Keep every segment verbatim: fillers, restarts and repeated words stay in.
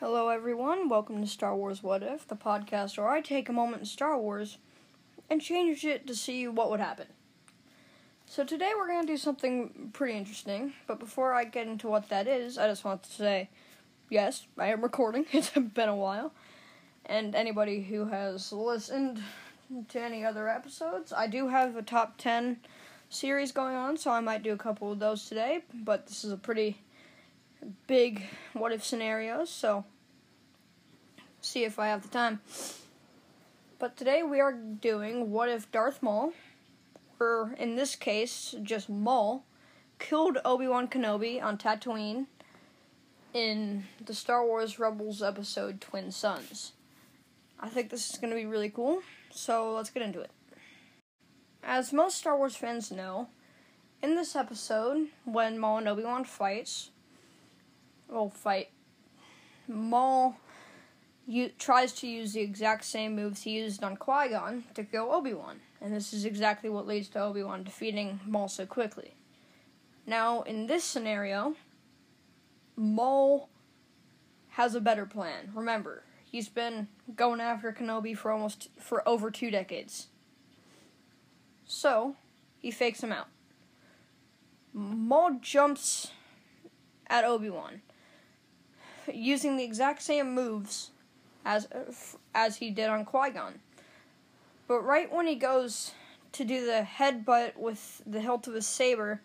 Hello everyone, welcome to Star Wars What If, the podcast where I take a moment in Star Wars and change it to see what would happen. So today we're going to do something pretty interesting, but before I get into what that is, I just want to say, yes, I am recording, it's been a while, and anybody who has listened to any other episodes, I do have a top ten series going on, so I might do a couple of those today, but this is a pretty big what-if scenarios, so see if I have the time. But today we are doing what if Darth Maul, or in this case, just Maul, killed Obi-Wan Kenobi on Tatooine in the Star Wars Rebels episode Twin Suns. I think this is going to be really cool, so let's get into it. As most Star Wars fans know, in this episode, when Maul and Obi-Wan fights, well, fight, Maul u- tries to use the exact same moves he used on Qui-Gon to kill Obi-Wan, and this is exactly what leads to Obi-Wan defeating Maul so quickly. Now, in this scenario, Maul has a better plan. Remember, he's been going after Kenobi for almost, for over two decades. So, he fakes him out. Maul jumps at Obi-Wan, using the exact same moves as as he did on Qui-Gon. But right when he goes to do the headbutt with the hilt of his saber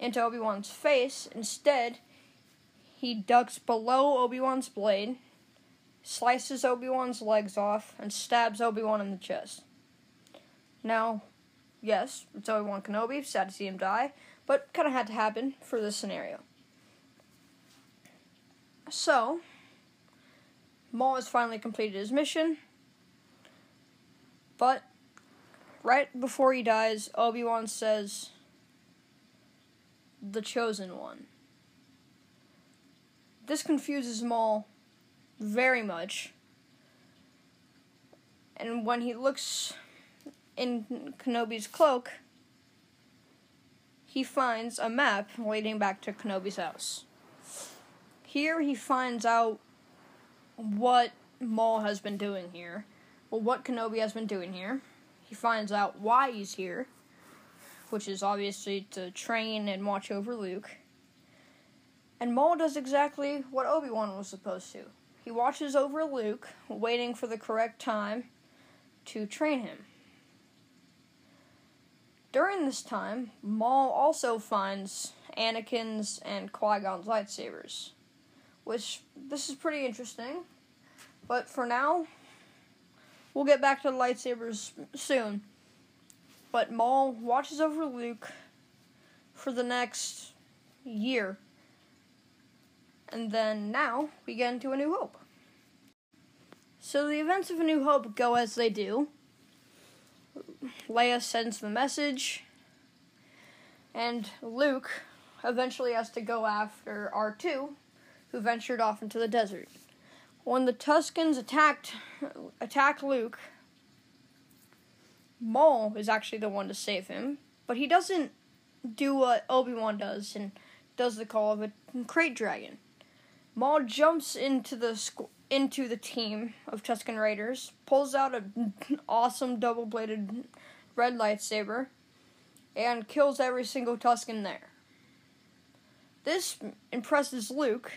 into Obi-Wan's face, instead, he ducks below Obi-Wan's blade, slices Obi-Wan's legs off, and stabs Obi-Wan in the chest. Now, yes, it's Obi-Wan Kenobi, sad to see him die, but kind of had to happen for this scenario. So, Maul has finally completed his mission, but right before he dies, Obi-Wan says, "The Chosen One." This confuses Maul very much, and when he looks in Kenobi's cloak, he finds a map leading back to Kenobi's house. Here he finds out what Maul has been doing here. Well, what Kenobi has been doing here. He finds out why he's here, which is obviously to train and watch over Luke. And Maul does exactly what Obi-Wan was supposed to. He watches over Luke, waiting for the correct time to train him. During this time, Maul also finds Anakin's and Qui-Gon's lightsabers, which, this is pretty interesting, but for now, we'll get back to the lightsabers soon. But Maul watches over Luke for the next year, and then now, we get into A New Hope. So the events of A New Hope go as they do. Leia sends the message, and Luke eventually has to go after R two, who ventured off into the desert. When the Tuskens attacked, attack Luke, Maul is actually the one to save him, but he doesn't do what Obi-Wan does and does the call of a Krayt Dragon. Maul jumps into the squ- into the team of Tusken Raiders, pulls out an awesome double-bladed red lightsaber, and kills every single Tusken there. This impresses Luke,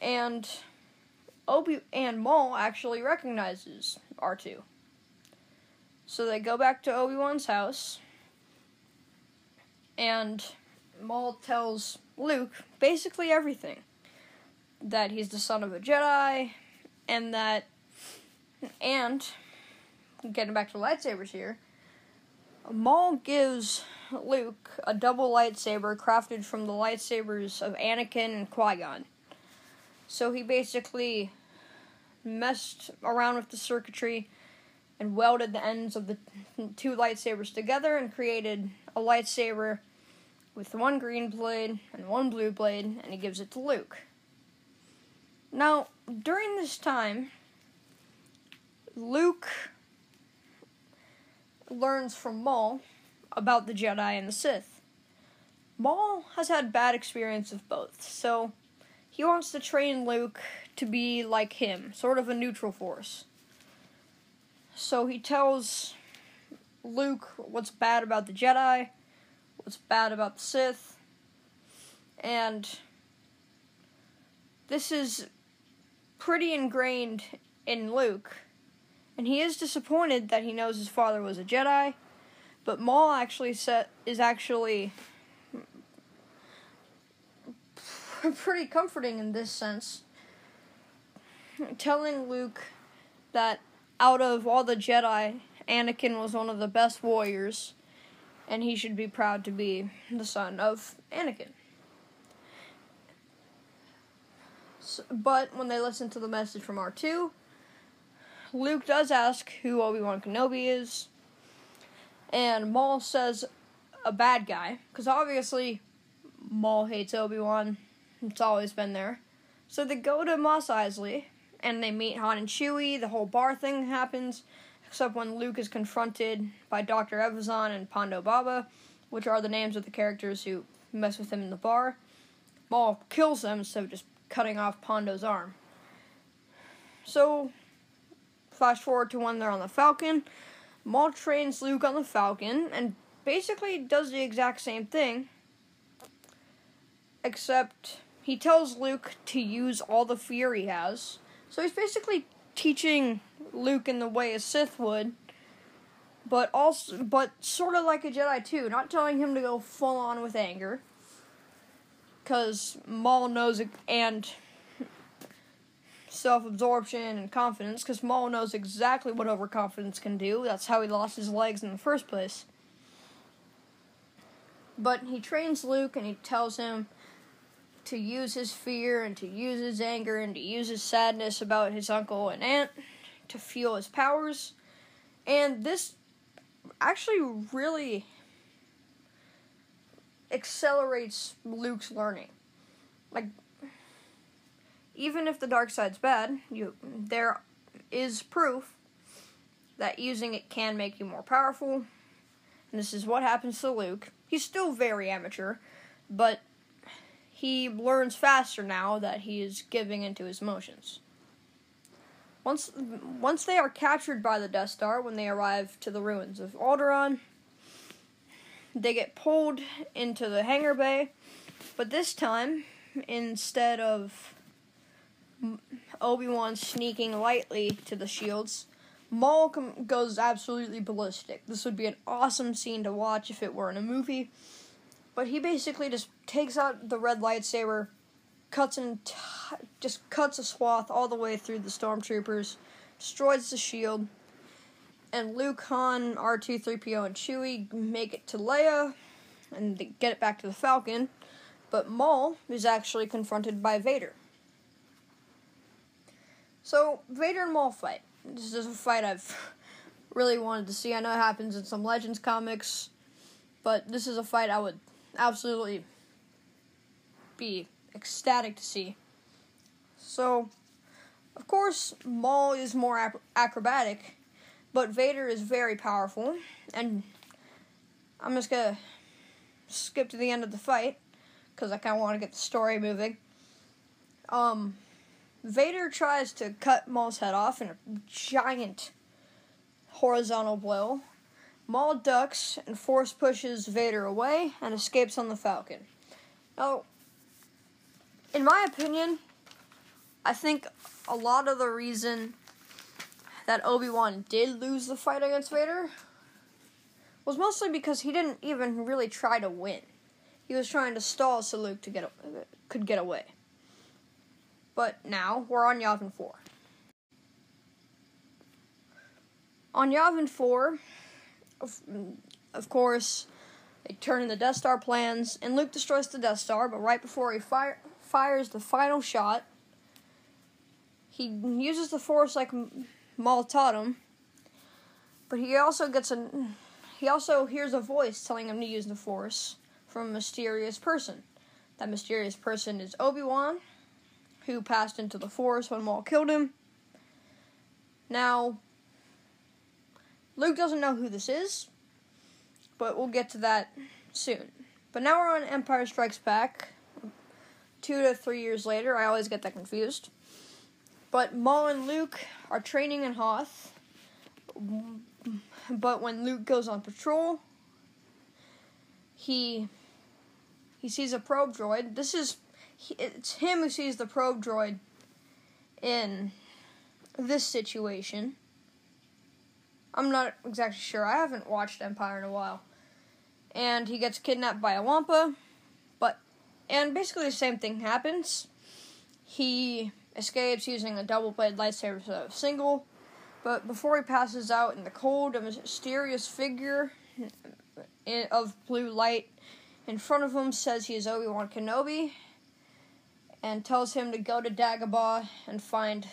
and Obi and Maul actually recognizes R two. So they go back to Obi-Wan's house, and Maul tells Luke basically everything. That he's the son of a Jedi, and that, and, getting back to lightsabers here, Maul gives Luke a double lightsaber crafted from the lightsabers of Anakin and Qui-Gon. So he basically messed around with the circuitry and welded the ends of the two lightsabers together and created a lightsaber with one green blade and one blue blade, and he gives it to Luke. Now, during this time, Luke learns from Maul about the Jedi and the Sith. Maul has had bad experience with both, so He wants to train Luke to be like him, sort of a neutral force. So he tells Luke what's bad about the Jedi, what's bad about the Sith, and this is pretty ingrained in Luke, and he is disappointed that he knows his father was a Jedi, but Maul actually set, is actually pretty comforting in this sense, telling Luke that out of all the Jedi, Anakin was one of the best warriors, and he should be proud to be the son of Anakin. So, but when they listen to the message from R two, Luke does ask who Obi-Wan Kenobi is, and Maul says a bad guy, because obviously Maul hates Obi-Wan. It's always been there. So they go to Mos Eisley, and they meet Han and Chewie. The whole bar thing happens, except when Luke is confronted by Doctor Evazan and Pondo Baba, which are the names of the characters who mess with him in the bar. Maul kills them instead of just cutting off Pondo's arm. So, flash forward to when they're on the Falcon. Maul trains Luke on the Falcon, and basically does the exact same thing, except he tells Luke to use all the fear he has. So he's basically teaching Luke in the way a Sith would, but also, but sort of like a Jedi too. Not telling him to go full on with anger, because Maul knows it, and self-absorption and confidence, because Maul knows exactly what overconfidence can do. That's how he lost his legs in the first place. But he trains Luke, and he tells him to use his fear, and to use his anger, and to use his sadness about his uncle and aunt, to fuel his powers, and this actually really accelerates Luke's learning. Like, even if the dark side's bad, you there is proof that using it can make you more powerful, and this is what happens to Luke. He's still very amateur, but he learns faster now that he is giving into his emotions. Once once they are captured by the Death Star, when they arrive to the ruins of Alderaan, they get pulled into the hangar bay, but this time, instead of Obi-Wan sneaking lightly to the shields, Maul com- goes absolutely ballistic. This would be an awesome scene to watch if it were in a movie. But he basically just takes out the red lightsaber, cuts and t- just cuts a swath all the way through the stormtroopers, destroys the shield, and Luke, Han, R two, three P O, and Chewie make it to Leia, and they get it back to the Falcon, but Maul is actually confronted by Vader. So, Vader and Maul fight. This is a fight I've really wanted to see. I know it happens in some Legends comics, but this is a fight I would absolutely be ecstatic to see. So, of course, Maul is more ap- acrobatic, but Vader is very powerful, and I'm just gonna skip to the end of the fight, because I kind of want to get the story moving. Um, Vader tries to cut Maul's head off in a giant horizontal blow. Maul ducks and force pushes Vader away and escapes on the Falcon. Now, in my opinion, I think a lot of the reason that Obi-Wan did lose the fight against Vader was mostly because he didn't even really try to win. He was trying to stall so Luke to get a- could get away. But now, we're on Yavin four. On Yavin four... Of, of course, they turn in the Death Star plans, and Luke destroys the Death Star, but right before he fire, fires the final shot, he uses the Force like Maul taught him, but he also gets a, he also hears a voice telling him to use the Force from a mysterious person. That mysterious person is Obi-Wan, who passed into the Force when Maul killed him. Now, Luke doesn't know who this is, but we'll get to that soon. But now we're on Empire Strikes Back, two to three years later. I always get that confused. But Maul and Luke are training in Hoth. But when Luke goes on patrol, he he sees a probe droid. This is he, it's him who sees the probe droid in this situation. I'm not exactly sure. I haven't watched Empire in a while. And he gets kidnapped by a Wampa. But, and basically the same thing happens. He escapes using a double-bladed lightsaber instead of a single. But before he passes out in the cold, a mysterious figure of blue light in front of him says he is Obi-Wan Kenobi. And tells him to go to Dagobah and find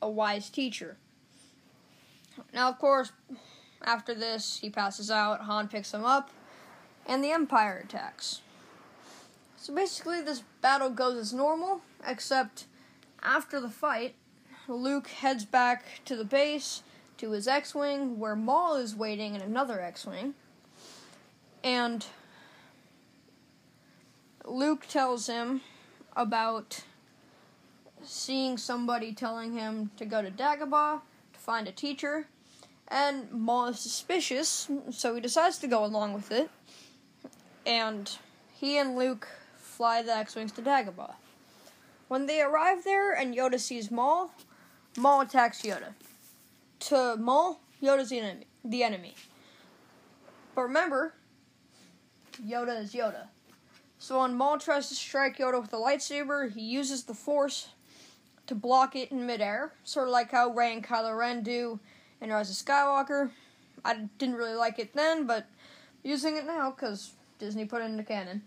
a wise teacher. Now, of course, after this, he passes out, Han picks him up, and the Empire attacks. So basically, this battle goes as normal, except after the fight, Luke heads back to the base, to his X-Wing, where Maul is waiting in another X-Wing, and Luke tells him about seeing somebody telling him to go to Dagobah, find a teacher, and Maul is suspicious, so he decides to go along with it, and he and Luke fly the X-Wings to Dagobah. When they arrive there and Yoda sees Maul, Maul attacks Yoda. To Maul, Yoda's the enemy. The enemy. But remember, Yoda is Yoda. So when Maul tries to strike Yoda with a lightsaber, he uses the Force to block it in midair, sort of like how Rey and Kylo Ren do in Rise of Skywalker. I didn't really like it then, but I'm using it now because Disney put it in the canon.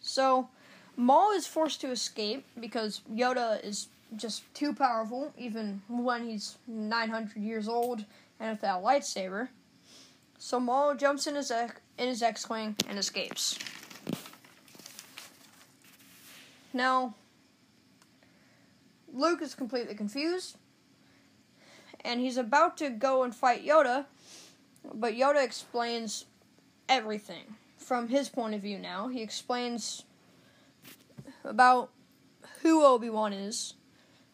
So, Maul is forced to escape because Yoda is just too powerful, even when he's nine hundred years old and with that lightsaber. So Maul jumps in his in his X-Wing and escapes. Now, Luke is completely confused, and he's about to go and fight Yoda, but Yoda explains everything from his point of view now. He explains about who Obi-Wan is,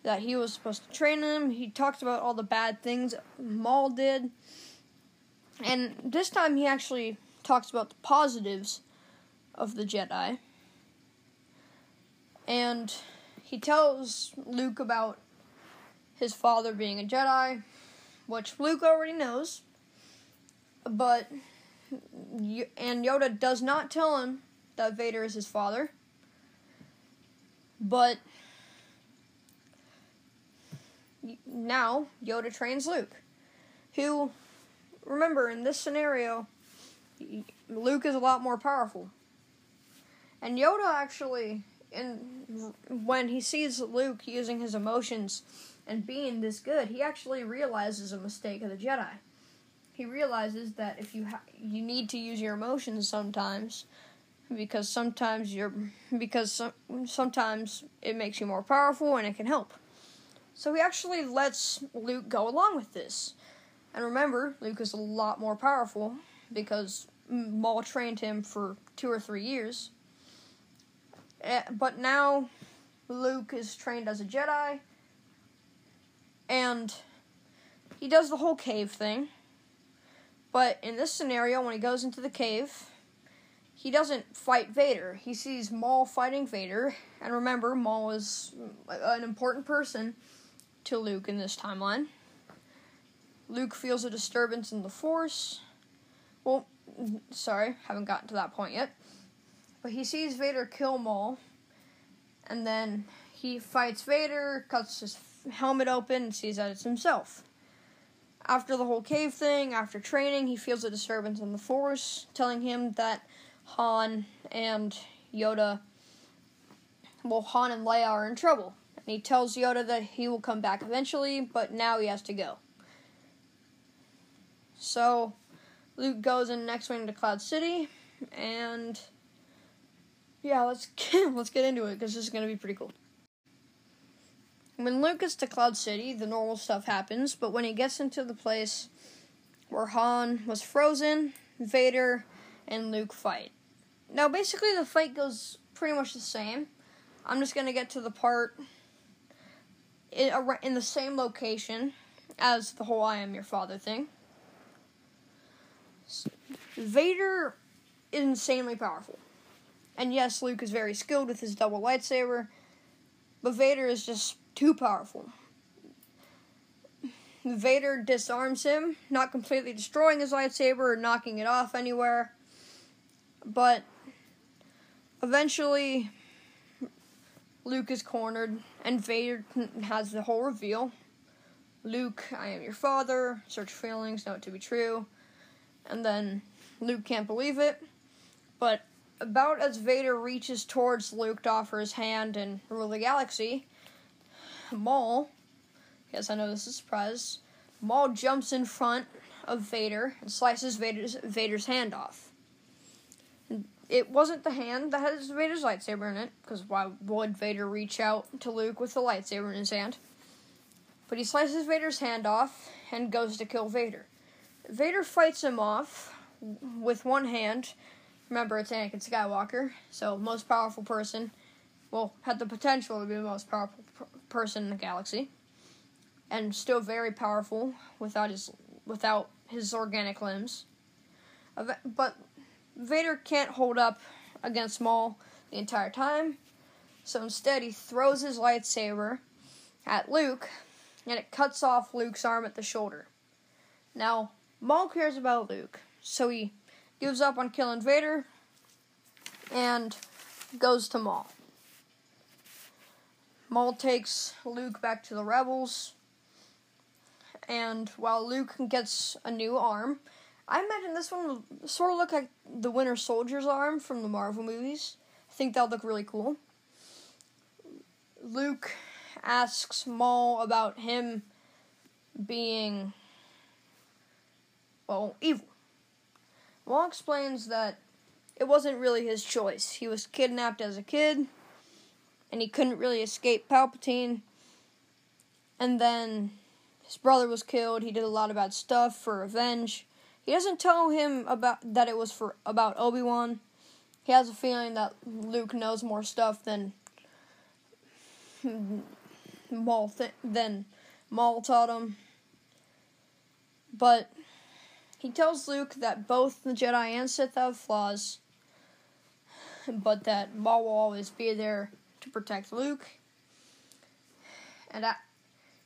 that he was supposed to train him. He talks about all the bad things Maul did, and this time he actually talks about the positives of the Jedi, and he tells Luke about his father being a Jedi, which Luke already knows, but, and Yoda does not tell him that Vader is his father, but now Yoda trains Luke, who, remember, in this scenario, Luke is a lot more powerful, and Yoda actually, and when he sees Luke using his emotions and being this good, he actually realizes a mistake of the Jedi. He realizes that if you ha- you need to use your emotions sometimes, because sometimes you're because so- sometimes it makes you more powerful and it can help. So he actually lets Luke go along with this. And remember, Luke is a lot more powerful because Maul trained him for two or three years. But now, Luke is trained as a Jedi, and he does the whole cave thing, but in this scenario, when he goes into the cave, he doesn't fight Vader. He sees Maul fighting Vader, and remember, Maul is an important person to Luke in this timeline. Luke feels a disturbance in the Force. Well, sorry, haven't gotten to that point yet. But he sees Vader kill Maul, and then he fights Vader, cuts his helmet open, and sees that it's himself. After the whole cave thing, after training, he feels a disturbance in the Force, telling him that Han and Yoda, well, Han and Leia are in trouble. And he tells Yoda that he will come back eventually, but now he has to go. So, Luke goes in next wing to Cloud City, and yeah, let's get, let's get into it, because this is going to be pretty cool. When Luke gets to Cloud City, the normal stuff happens, but when he gets into the place where Han was frozen, Vader and Luke fight. Now, basically, the fight goes pretty much the same. I'm just going to get to the part in, in the same location as the whole I am your father thing. Vader is insanely powerful. And yes, Luke is very skilled with his double lightsaber, but Vader is just too powerful. Vader disarms him, not completely destroying his lightsaber or knocking it off anywhere, but eventually Luke is cornered, and Vader has the whole reveal. Luke, I am your father, search feelings, know it to be true. And then Luke can't believe it, but about as Vader reaches towards Luke to offer his hand and rule the galaxy, Maul, yes, I know this is a surprise, Maul jumps in front of Vader and slices Vader's, Vader's hand off. It wasn't the hand that has Vader's lightsaber in it, because why would Vader reach out to Luke with the lightsaber in his hand? But he slices Vader's hand off and goes to kill Vader. Vader fights him off with one hand. Remember, it's Anakin Skywalker, so most powerful person. Well, had the potential to be the most powerful pr- person in the galaxy. And still very powerful without his without his organic limbs. But Vader can't hold up against Maul the entire time. So instead, he throws his lightsaber at Luke, and it cuts off Luke's arm at the shoulder. Now, Maul cares about Luke, so he gives up on killing Vader and goes to Maul. Maul takes Luke back to the Rebels, and while Luke gets a new arm, I imagine this one will sort of look like the Winter Soldier's arm from the Marvel movies. I think that'll look really cool. Luke asks Maul about him being, well, evil. Maul explains that it wasn't really his choice. He was kidnapped as a kid, and he couldn't really escape Palpatine. And then his brother was killed. He did a lot of bad stuff for revenge. He doesn't tell him about that it was for about Obi-Wan. He has a feeling that Luke knows more stuff than Maul th- than Maul taught him. But he tells Luke that both the Jedi and Sith have flaws, but that Maul will always be there to protect Luke. And I,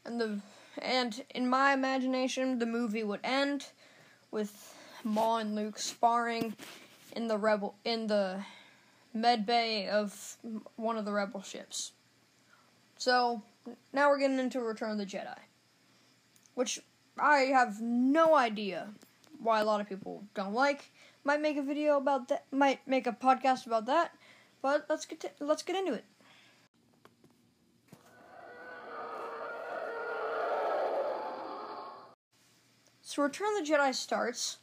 and the and in my imagination, the movie would end with Maul and Luke sparring in the rebel in the med bay of one of the rebel ships. So now we're getting into Return of the Jedi, which I have no idea why a lot of people don't like. Might make a video about that, might make a podcast about that, but let's get to, let's get into it. So Return of the Jedi starts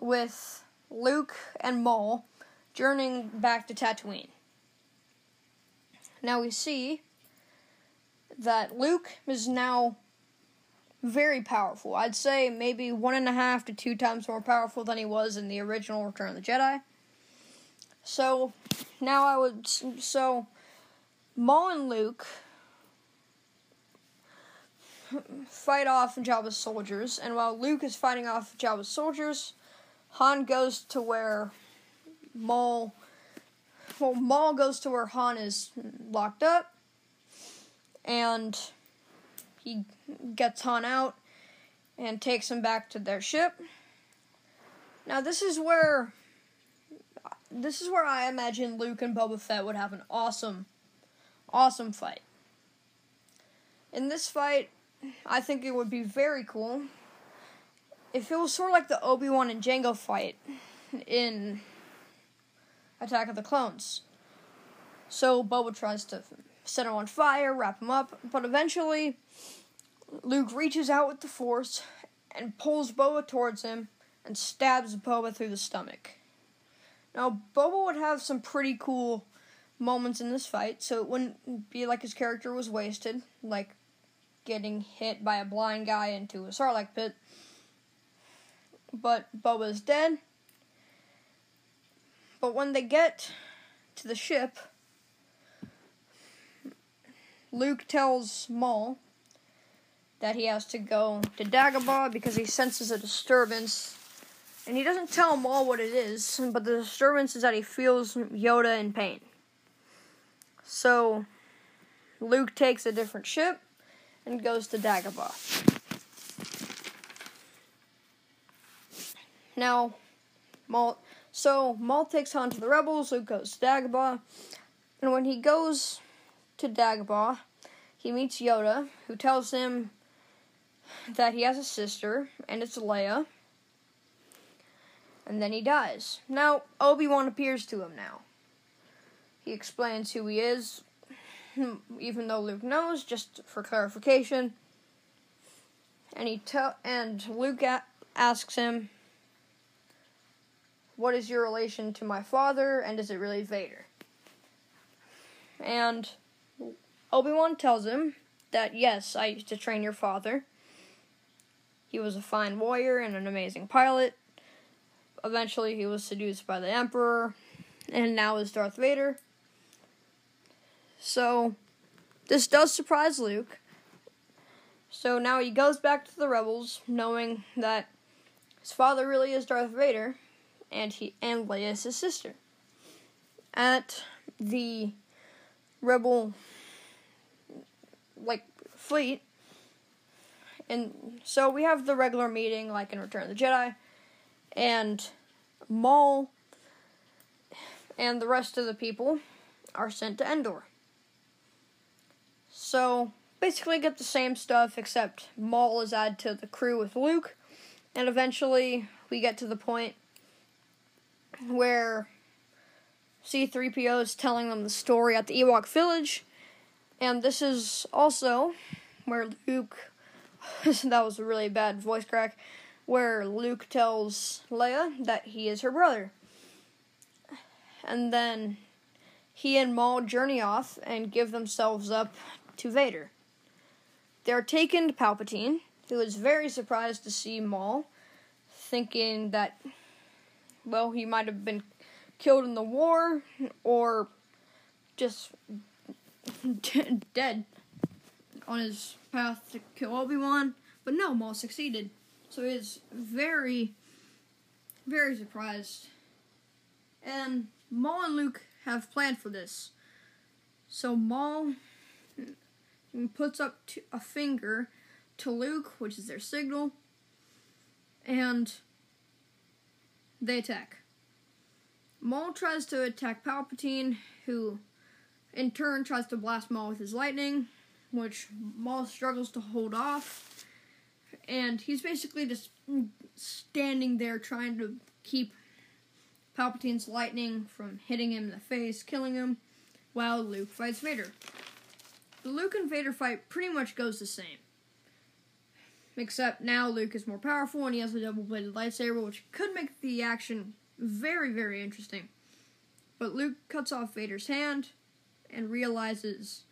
with Luke and Maul journeying back to Tatooine. Now we see that Luke is now very powerful. I'd say maybe one and a half to two times more powerful than he was in the original Return of the Jedi. So, now I would... So, Maul and Luke fight off Jabba's soldiers, and while Luke is fighting off Jabba's soldiers, Han goes to where Maul... Well, Maul goes to where Han is locked up, and he gets Han out and takes him back to their ship. Now this is where this is where I imagine Luke and Boba Fett would have an awesome, awesome fight. In this fight, I think it would be very cool if it was sort of like the Obi-Wan and Jango fight in Attack of the Clones. So Boba tries to set him on fire, wrap him up, but eventually Luke reaches out with the Force and pulls Boba towards him and stabs Boba through the stomach. Now, Boba would have some pretty cool moments in this fight, so it wouldn't be like his character was wasted, like getting hit by a blind guy into a Sarlacc pit. But Boba's dead. But when they get to the ship, Luke tells Maul that he has to go to Dagobah because he senses a disturbance. And he doesn't tell Maul what it is, but the disturbance is that he feels Yoda in pain. So Luke takes a different ship and goes to Dagobah. Now, Maul, so Maul takes Han to the rebels, Luke goes to Dagobah, and when he goes to Dagobah, he meets Yoda, who tells him that he has a sister, and it's Leia, and then he dies. Now, Obi-Wan appears to him now. He explains who he is, even though Luke knows, just for clarification, and, he te- and Luke a- asks him, what is your relation to my father, and is it really Vader? And Obi-Wan tells him that, yes, I used to train your father. He was a fine warrior and an amazing pilot. Eventually, he was seduced by the Emperor, and now is Darth Vader. So, this does surprise Luke. So now he goes back to the rebels, knowing that his father really is Darth Vader, and he and Leia is his sister. At the rebel, like, fleet, and so we have the regular meeting, like in Return of the Jedi, and Maul and the rest of the people are sent to Endor. So, basically get the same stuff, except Maul is added to the crew with Luke, and eventually we get to the point where C three P O is telling them the story at the Ewok village, and this is also where Luke, that was a really bad voice crack, where Luke tells Leia that he is her brother. And then he and Maul journey off and give themselves up to Vader. They're taken to Palpatine, who is very surprised to see Maul, thinking that, well, he might have been killed in the war, or just d- dead on his path to kill Obi-Wan. But no, Maul succeeded. So he is very, very surprised. And Maul and Luke have planned for this. So Maul puts up t- a finger to Luke, which is their signal, and they attack. Maul tries to attack Palpatine, who in turn tries to blast Maul with his lightning, which Maul struggles to hold off. And he's basically just standing there trying to keep Palpatine's lightning from hitting him in the face, killing him, while Luke fights Vader. The Luke and Vader fight pretty much goes the same. Except now Luke is more powerful and he has a double-bladed lightsaber, which could make the action very, very interesting. But Luke cuts off Vader's hand and realizes,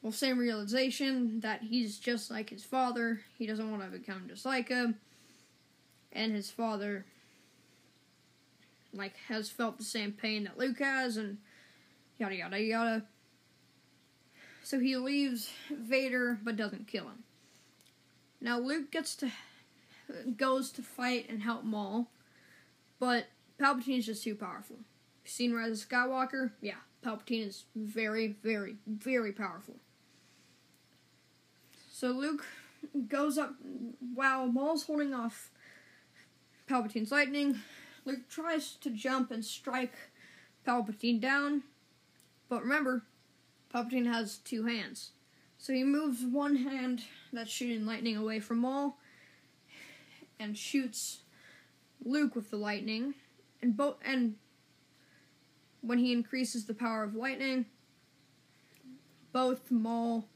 well, same realization, that he's just like his father. He doesn't want to become just like him. And his father, like, has felt the same pain that Luke has, and yada, yada, yada. So he leaves Vader, but doesn't kill him. Now Luke gets to goes to fight and help Maul, but Palpatine is just too powerful. Seen Rise of Skywalker? Yeah, Palpatine is very, very, very powerful. So Luke goes up while Maul's holding off Palpatine's lightning. Luke tries to jump and strike Palpatine down, but remember, Palpatine has two hands. So he moves one hand that's shooting lightning away from Maul and shoots Luke with the lightning. And bo- and when he increases the power of lightning, both Maul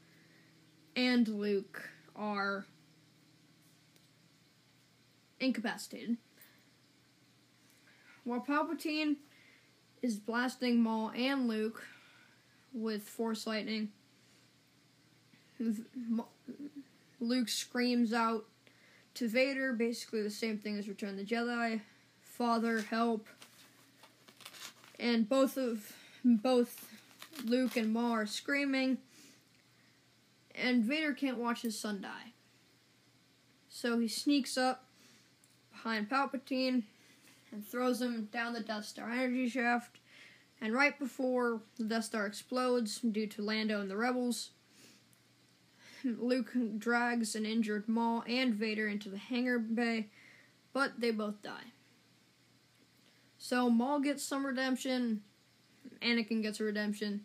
and Luke are incapacitated. While Palpatine is blasting Maul and Luke with force lightning, Luke screams out to Vader, basically the same thing as Return of the Jedi, Father, help. And both of both Luke and Maul are screaming, and Vader can't watch his son die. So he sneaks up behind Palpatine and throws him down the Death Star energy shaft, and right before the Death Star explodes due to Lando and the Rebels, Luke drags an injured Maul and Vader into the hangar bay, but they both die. So Maul gets some redemption, Anakin gets a redemption,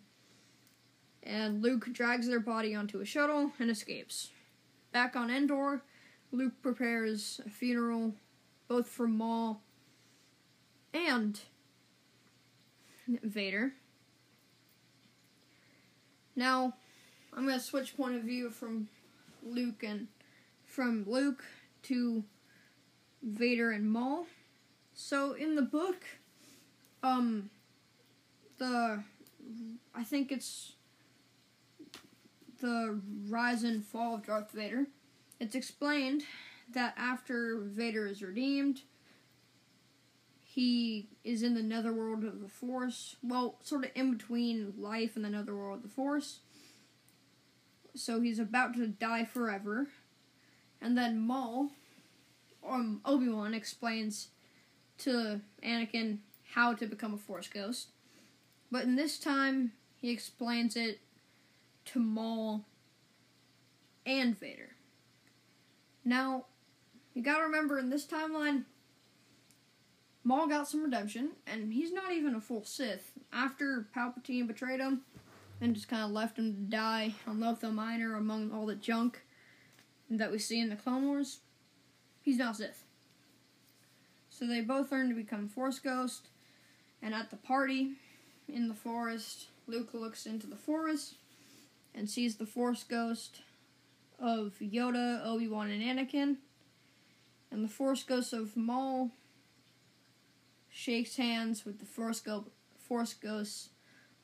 and Luke drags their body onto a shuttle and escapes. Back on Endor, Luke prepares a funeral, both for Maul and Vader. Now, I'm going to switch point of view from Luke and from Luke to Vader and Maul. So in the book, um, the I think it's the Rise and Fall of Darth Vader. It's explained that after Vader is redeemed, he is in the netherworld of the Force. Well, sort of in between life and the netherworld of the Force. So he's about to die forever. And then Maul, um, Obi-Wan, explains to Anakin how to become a Force Ghost. But in this time, he explains it to Maul and Vader. Now, you gotta remember, in this timeline, Maul got some redemption, and he's not even a full Sith. After Palpatine betrayed him, and just kind of left him to die on Lotho Minor among all the junk that we see in the Clone Wars, he's now Sith. So they both learn to become Force Ghosts, and at the party in the forest, Luke looks into the forest and sees the Force Ghost of Yoda, Obi-Wan, and Anakin, and the Force Ghost of Maul shakes hands with the Force, go- force Ghosts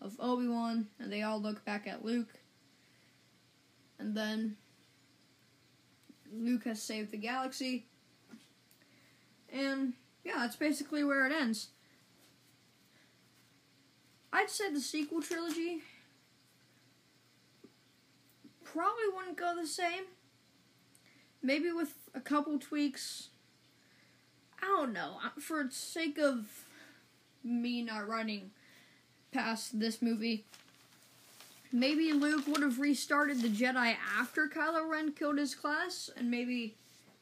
of Obi-Wan, and they all look back at Luke. And then Luke has saved the galaxy. And yeah, that's basically where it ends. I'd say the sequel trilogy probably wouldn't go the same. Maybe with a couple tweaks. I don't know. For the sake of me not writing past this movie, maybe Luke would have restarted the Jedi after Kylo Ren killed his class, and maybe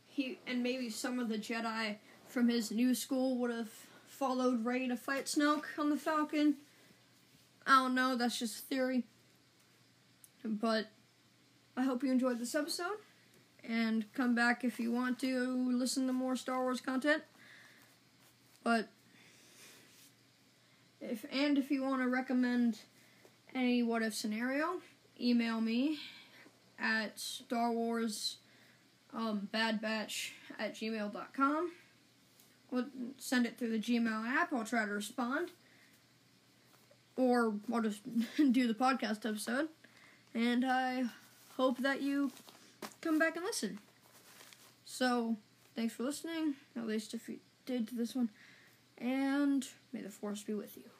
he and maybe some of the Jedi from his new school would have followed Rey to fight Snoke on the Falcon. I don't know, that's just theory. But I hope you enjoyed this episode, and come back if you want to listen to more Star Wars content. But If and if you want to recommend any What If scenario, email me at starwarsbadbatch at gmail dot com. We'll send it through the Gmail app. I'll try to respond. Or I'll just do the podcast episode. And I hope that you come back and listen. So, thanks for listening, at least if you did to this one. And may the Force be with you.